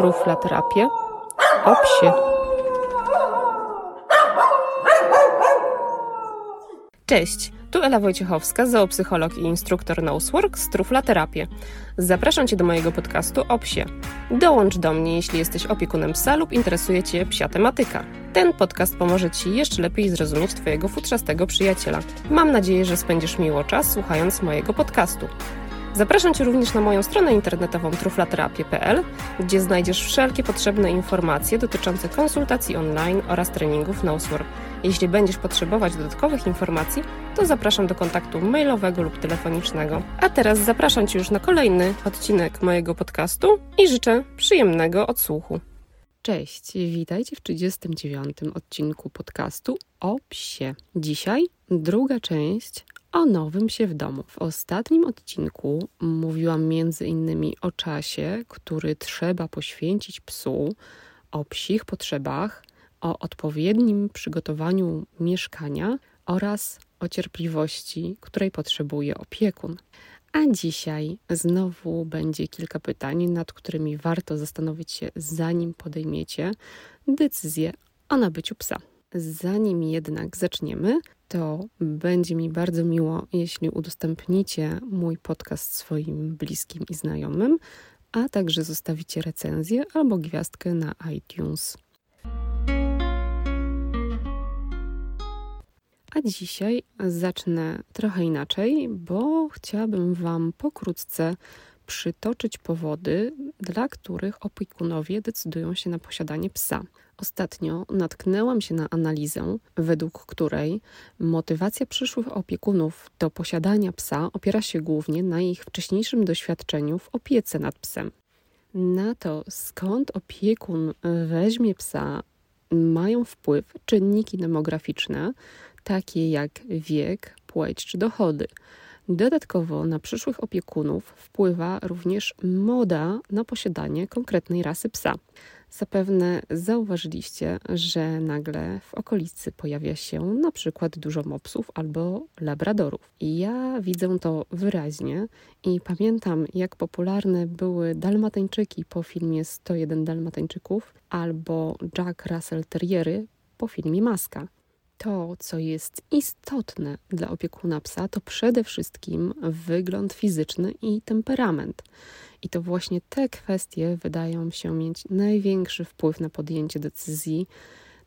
truflaterapię o psie. Cześć, tu Ela Wojciechowska, zoopsycholog i instruktor Nosework z truflaterapie. Zapraszam Cię do mojego podcastu o psie. Dołącz do mnie, jeśli jesteś opiekunem psa lub interesuje Cię psia tematyka. Ten podcast pomoże Ci jeszcze lepiej zrozumieć Twojego futrzastego przyjaciela. Mam nadzieję, że spędzisz miło czas słuchając mojego podcastu. Zapraszam Cię również na moją stronę internetową truflaterapie.pl, gdzie znajdziesz wszelkie potrzebne informacje dotyczące konsultacji online oraz treningów Nosework. Jeśli będziesz potrzebować dodatkowych informacji, to zapraszam do kontaktu mailowego lub telefonicznego. A teraz zapraszam Cię już na kolejny odcinek mojego podcastu i życzę przyjemnego odsłuchu. Cześć, witajcie w 39. odcinku podcastu o psie. Dzisiaj druga część o nowym psie w domu. W ostatnim odcinku mówiłam między innymi o czasie, który trzeba poświęcić psu, o psich potrzebach, o odpowiednim przygotowaniu mieszkania oraz o cierpliwości, której potrzebuje opiekun. A dzisiaj znowu będzie kilka pytań, nad którymi warto zastanowić się, zanim podejmiecie decyzję o nabyciu psa. Zanim jednak zaczniemy, to będzie mi bardzo miło, jeśli udostępnicie mój podcast swoim bliskim i znajomym, a także zostawicie recenzję albo gwiazdkę na iTunes. A dzisiaj zacznę trochę inaczej, bo chciałabym Wam pokrótce przytoczyć powody, dla których opiekunowie decydują się na posiadanie psa. Ostatnio natknęłam się na analizę, według której motywacja przyszłych opiekunów do posiadania psa opiera się głównie na ich wcześniejszym doświadczeniu w opiece nad psem. Na to, skąd opiekun weźmie psa, mają wpływ czynniki demograficzne, takie jak wiek, płeć czy dochody. Dodatkowo na przyszłych opiekunów wpływa również moda na posiadanie konkretnej rasy psa. Zapewne zauważyliście, że nagle w okolicy pojawia się na przykład dużo mopsów albo labradorów. Ja widzę to wyraźnie i pamiętam, jak popularne były dalmatyńczyki po filmie 101 Dalmatyńczyków albo Jack Russell Terriery po filmie Maska. To, co jest istotne dla opiekuna psa, to przede wszystkim wygląd fizyczny i temperament. I to właśnie te kwestie wydają się mieć największy wpływ na podjęcie decyzji,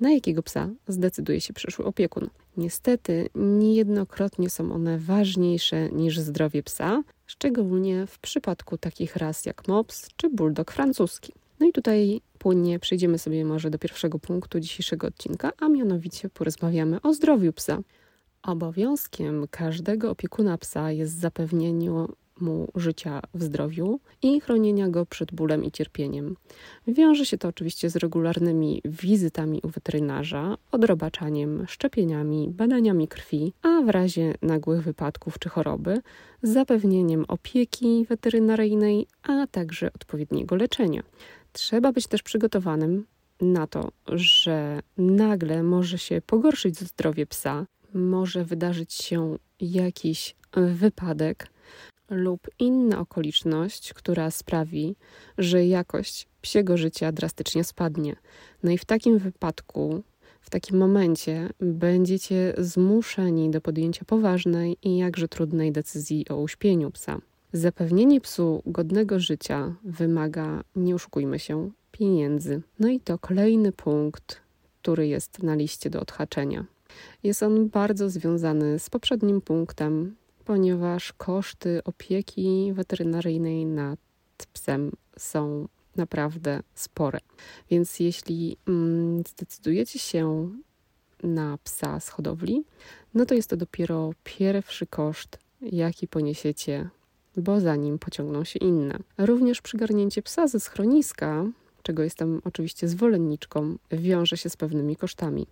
na jakiego psa zdecyduje się przyszły opiekun. Niestety, niejednokrotnie są one ważniejsze niż zdrowie psa, szczególnie w przypadku takich ras jak mops czy bulldog francuski. No i tutaj płynnie przejdziemy sobie może do pierwszego punktu dzisiejszego odcinka, a mianowicie porozmawiamy o zdrowiu psa. Obowiązkiem każdego opiekuna psa jest zapewnienie mu życia w zdrowiu i chronienia go przed bólem i cierpieniem. Wiąże się to oczywiście z regularnymi wizytami u weterynarza, odrobaczaniem, szczepieniami, badaniami krwi, a w razie nagłych wypadków czy choroby zapewnieniem opieki weterynaryjnej, a także odpowiedniego leczenia. Trzeba być też przygotowanym na to, że nagle może się pogorszyć zdrowie psa, może wydarzyć się jakiś wypadek lub inna okoliczność, która sprawi, że jakość psiego życia drastycznie spadnie. No i w takim wypadku, w takim momencie będziecie zmuszeni do podjęcia poważnej i jakże trudnej decyzji o uśpieniu psa. Zapewnienie psu godnego życia wymaga, nie oszukujmy się, pieniędzy. No i to kolejny punkt, który jest na liście do odhaczenia. Jest on bardzo związany z poprzednim punktem, ponieważ koszty opieki weterynaryjnej nad psem są naprawdę spore. Więc jeśli zdecydujecie się na psa z hodowli, no to jest to dopiero pierwszy koszt, jaki poniesiecie, bo za nim pociągną się inne. Również przygarnięcie psa ze schroniska, czego jestem oczywiście zwolenniczką, wiąże się z pewnymi kosztami.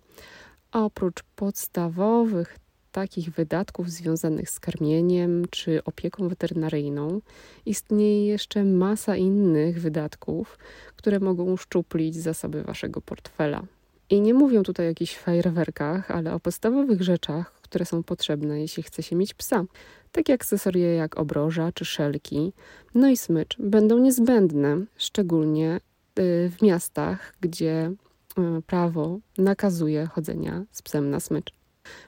Oprócz podstawowych takich wydatków związanych z karmieniem czy opieką weterynaryjną, istnieje jeszcze masa innych wydatków, które mogą uszczuplić zasoby waszego portfela. I nie mówię tutaj o jakichś fajerwerkach, ale o podstawowych rzeczach, które są potrzebne, jeśli chce się mieć psa. Takie akcesoria jak obroża czy szelki, no i smycz będą niezbędne, szczególnie w miastach, gdzie prawo nakazuje chodzenia z psem na smyczy.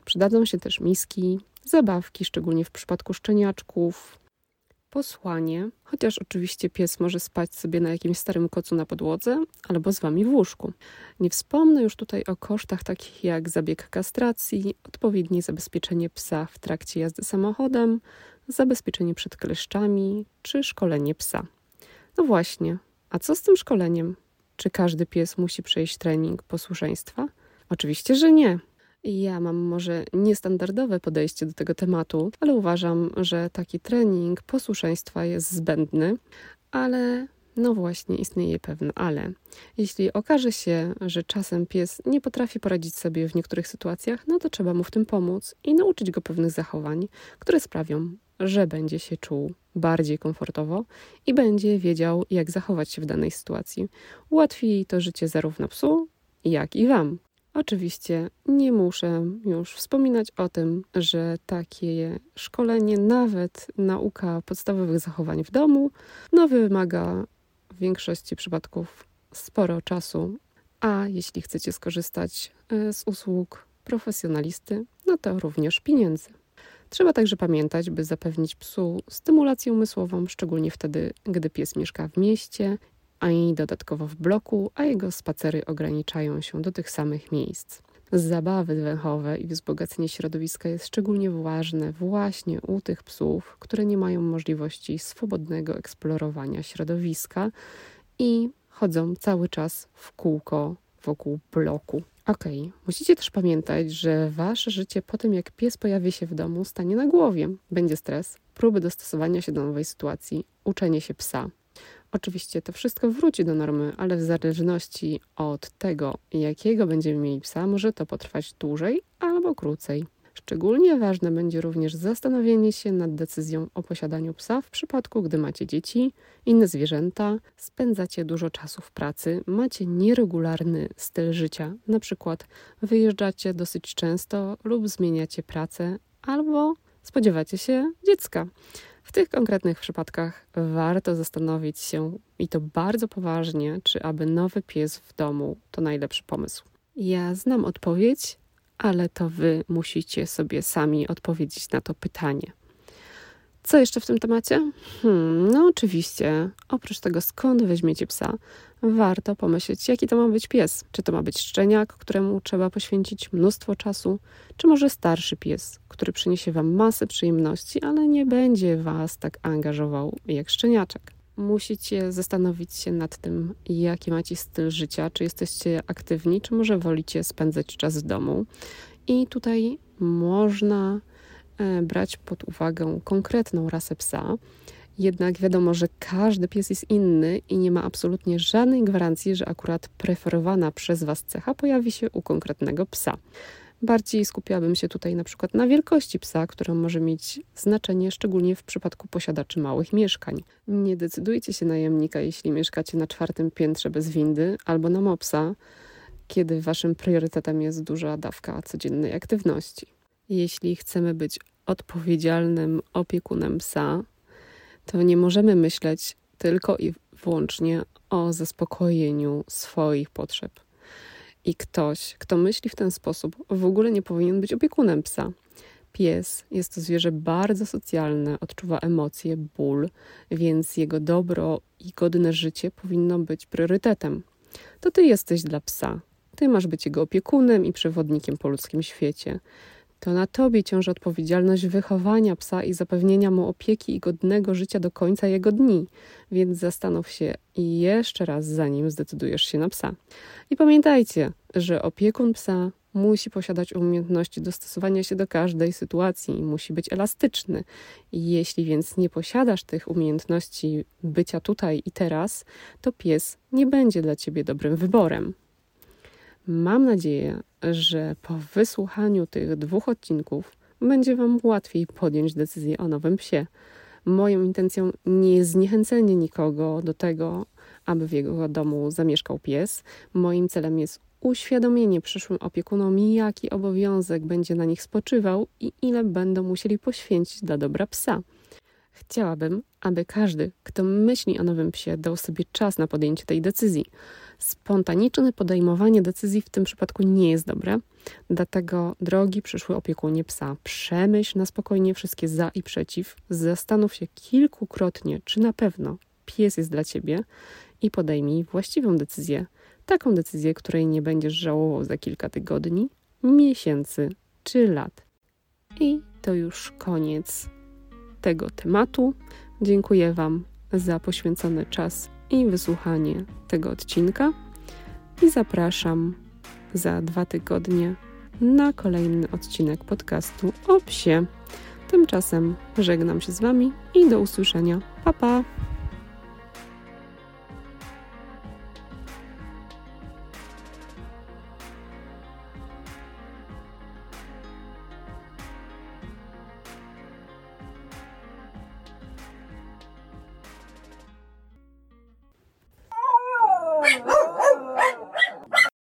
Przydadzą się też miski, zabawki, szczególnie w przypadku szczeniaczków, posłanie, chociaż oczywiście pies może spać sobie na jakimś starym kocu na podłodze albo z wami w łóżku. Nie wspomnę już tutaj o kosztach takich jak zabieg kastracji, odpowiednie zabezpieczenie psa w trakcie jazdy samochodem, zabezpieczenie przed kleszczami czy szkolenie psa. No właśnie, a co z tym szkoleniem? Czy każdy pies musi przejść trening posłuszeństwa? Oczywiście, że nie. Ja mam może niestandardowe podejście do tego tematu, ale uważam, że taki trening posłuszeństwa jest zbędny, ale no właśnie istnieje pewne ale. Jeśli okaże się, że czasem pies nie potrafi poradzić sobie w niektórych sytuacjach, no to trzeba mu w tym pomóc i nauczyć go pewnych zachowań, które sprawią, że będzie się czuł bardziej komfortowo i będzie wiedział, jak zachować się w danej sytuacji. Ułatwi to życie zarówno psu, jak i wam. Oczywiście nie muszę już wspominać o tym, że takie szkolenie, nawet nauka podstawowych zachowań w domu, no wymaga w większości przypadków sporo czasu, a jeśli chcecie skorzystać z usług profesjonalisty, no to również pieniędzy. Trzeba także pamiętać, by zapewnić psu stymulację umysłową, szczególnie wtedy, gdy pies mieszka w mieście, a i dodatkowo w bloku, a jego spacery ograniczają się do tych samych miejsc. Zabawy węchowe i wzbogacenie środowiska jest szczególnie ważne właśnie u tych psów, które nie mają możliwości swobodnego eksplorowania środowiska i chodzą cały czas w kółko wokół bloku. Okej, musicie też pamiętać, że wasze życie po tym, jak pies pojawi się w domu, stanie na głowie. Będzie stres, próby dostosowania się do nowej sytuacji, uczenie się psa. Oczywiście to wszystko wróci do normy, ale w zależności od tego, jakiego będziemy mieli psa, może to potrwać dłużej albo krócej. Szczególnie ważne będzie również zastanowienie się nad decyzją o posiadaniu psa w przypadku, gdy macie dzieci, inne zwierzęta, spędzacie dużo czasu w pracy, macie nieregularny styl życia, na przykład wyjeżdżacie dosyć często lub zmieniacie pracę albo spodziewacie się dziecka. W tych konkretnych przypadkach warto zastanowić się, i to bardzo poważnie, czy aby nowy pies w domu to najlepszy pomysł. Ja znam odpowiedź, ale to wy musicie sobie sami odpowiedzieć na to pytanie. Co jeszcze w tym temacie? No oczywiście, oprócz tego skąd weźmiecie psa, warto pomyśleć, jaki to ma być pies. Czy to ma być szczeniak, któremu trzeba poświęcić mnóstwo czasu, czy może starszy pies, który przyniesie wam masę przyjemności, ale nie będzie was tak angażował jak szczeniaczek. Musicie zastanowić się nad tym, jaki macie styl życia, czy jesteście aktywni, czy może wolicie spędzać czas w domu. I tutaj można brać pod uwagę konkretną rasę psa. Jednak wiadomo, że każdy pies jest inny i nie ma absolutnie żadnej gwarancji, że akurat preferowana przez was cecha pojawi się u konkretnego psa. Bardziej skupiałabym się tutaj na przykład na wielkości psa, która może mieć znaczenie szczególnie w przypadku posiadaczy małych mieszkań. Nie decydujcie się na jamnika, jeśli mieszkacie na 4. piętrze bez windy albo na mopsa, kiedy waszym priorytetem jest duża dawka codziennej aktywności. Jeśli chcemy być odpowiedzialnym opiekunem psa, to nie możemy myśleć tylko i wyłącznie o zaspokojeniu swoich potrzeb. I ktoś, kto myśli w ten sposób, w ogóle nie powinien być opiekunem psa. Pies jest to zwierzę bardzo socjalne, odczuwa emocje, ból, więc jego dobro i godne życie powinno być priorytetem. To ty jesteś dla psa. Ty masz być jego opiekunem i przewodnikiem po ludzkim świecie. To na tobie ciąży odpowiedzialność wychowania psa i zapewnienia mu opieki i godnego życia do końca jego dni, więc zastanów się jeszcze raz, zanim zdecydujesz się na psa. I pamiętajcie, że opiekun psa musi posiadać umiejętności dostosowania się do każdej sytuacji, musi być elastyczny. Jeśli więc nie posiadasz tych umiejętności bycia tutaj i teraz, to pies nie będzie dla ciebie dobrym wyborem. Mam nadzieję, że po wysłuchaniu tych 2 odcinków będzie wam łatwiej podjąć decyzję o nowym psie. Moją intencją nie jest zniechęcenie nikogo do tego, aby w jego domu zamieszkał pies. Moim celem jest uświadomienie przyszłym opiekunom, jaki obowiązek będzie na nich spoczywał i ile będą musieli poświęcić dla dobra psa. Chciałabym, aby każdy, kto myśli o nowym psie, dał sobie czas na podjęcie tej decyzji. Spontaniczne podejmowanie decyzji w tym przypadku nie jest dobre, dlatego drogi przyszły opiekunie psa, przemyśl na spokojnie wszystkie za i przeciw, zastanów się kilkukrotnie, czy na pewno pies jest dla ciebie i podejmij właściwą decyzję, taką decyzję, której nie będziesz żałował za kilka tygodni, miesięcy czy lat. I to już koniec tego tematu. Dziękuję Wam za poświęcony czas i wysłuchanie tego odcinka i zapraszam za 2 tygodnie na kolejny odcinek podcastu o psie. Tymczasem żegnam się z Wami i do usłyszenia. Pa, pa!